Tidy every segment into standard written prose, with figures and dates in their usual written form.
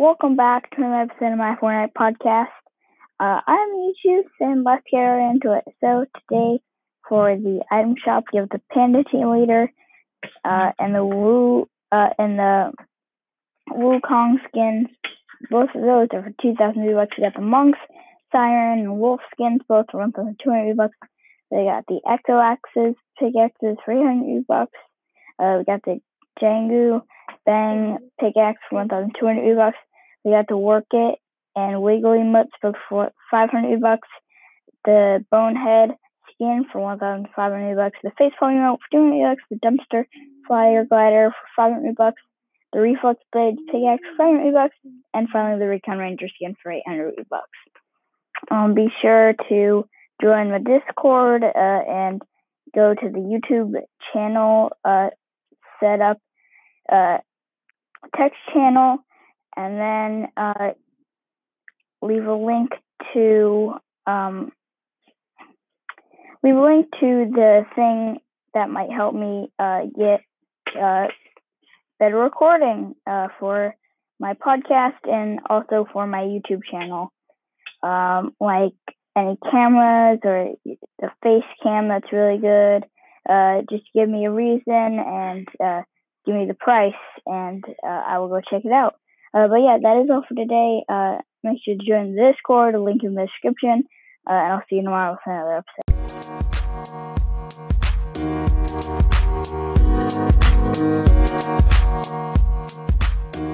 Welcome back to another episode of my Fortnite podcast. I'm Yuchu, and let's get right into it. So today, for the item shop, you have the Panda team leader and the Wukong skins. Both of those are for 2,000 V-Bucks. You got the Monk's Siren and Wolf skins, both for 1,200 V-Bucks. They got the Echo axes, pickaxes, 300 V-Bucks. We got the Jangu Bang pickaxe for 1,200 V-Bucks. We got the Work It and Wiggly Mutts for 500 V-Bucks. The Bonehead skin for 1,500 V-Bucks. The Face Falling Remote for 200 V-Bucks. The Dumpster Flyer Glider for 500 V-Bucks. The Reflux Blade pickaxe for 500 V-Bucks. And finally, the Recon Ranger skin for 800 V-Bucks. Be sure to join the Discord and go to the YouTube channel set up. Text channel, and then leave a link to the thing that might help me get better recording for my podcast and also for my YouTube channel, like any cameras or the face cam that's really good. Just give me a reason and give me the price, and I will go check it out. But yeah, that is all for today. Make sure to join the Discord, a link in the description, and I'll see you tomorrow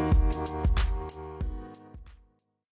with another episode.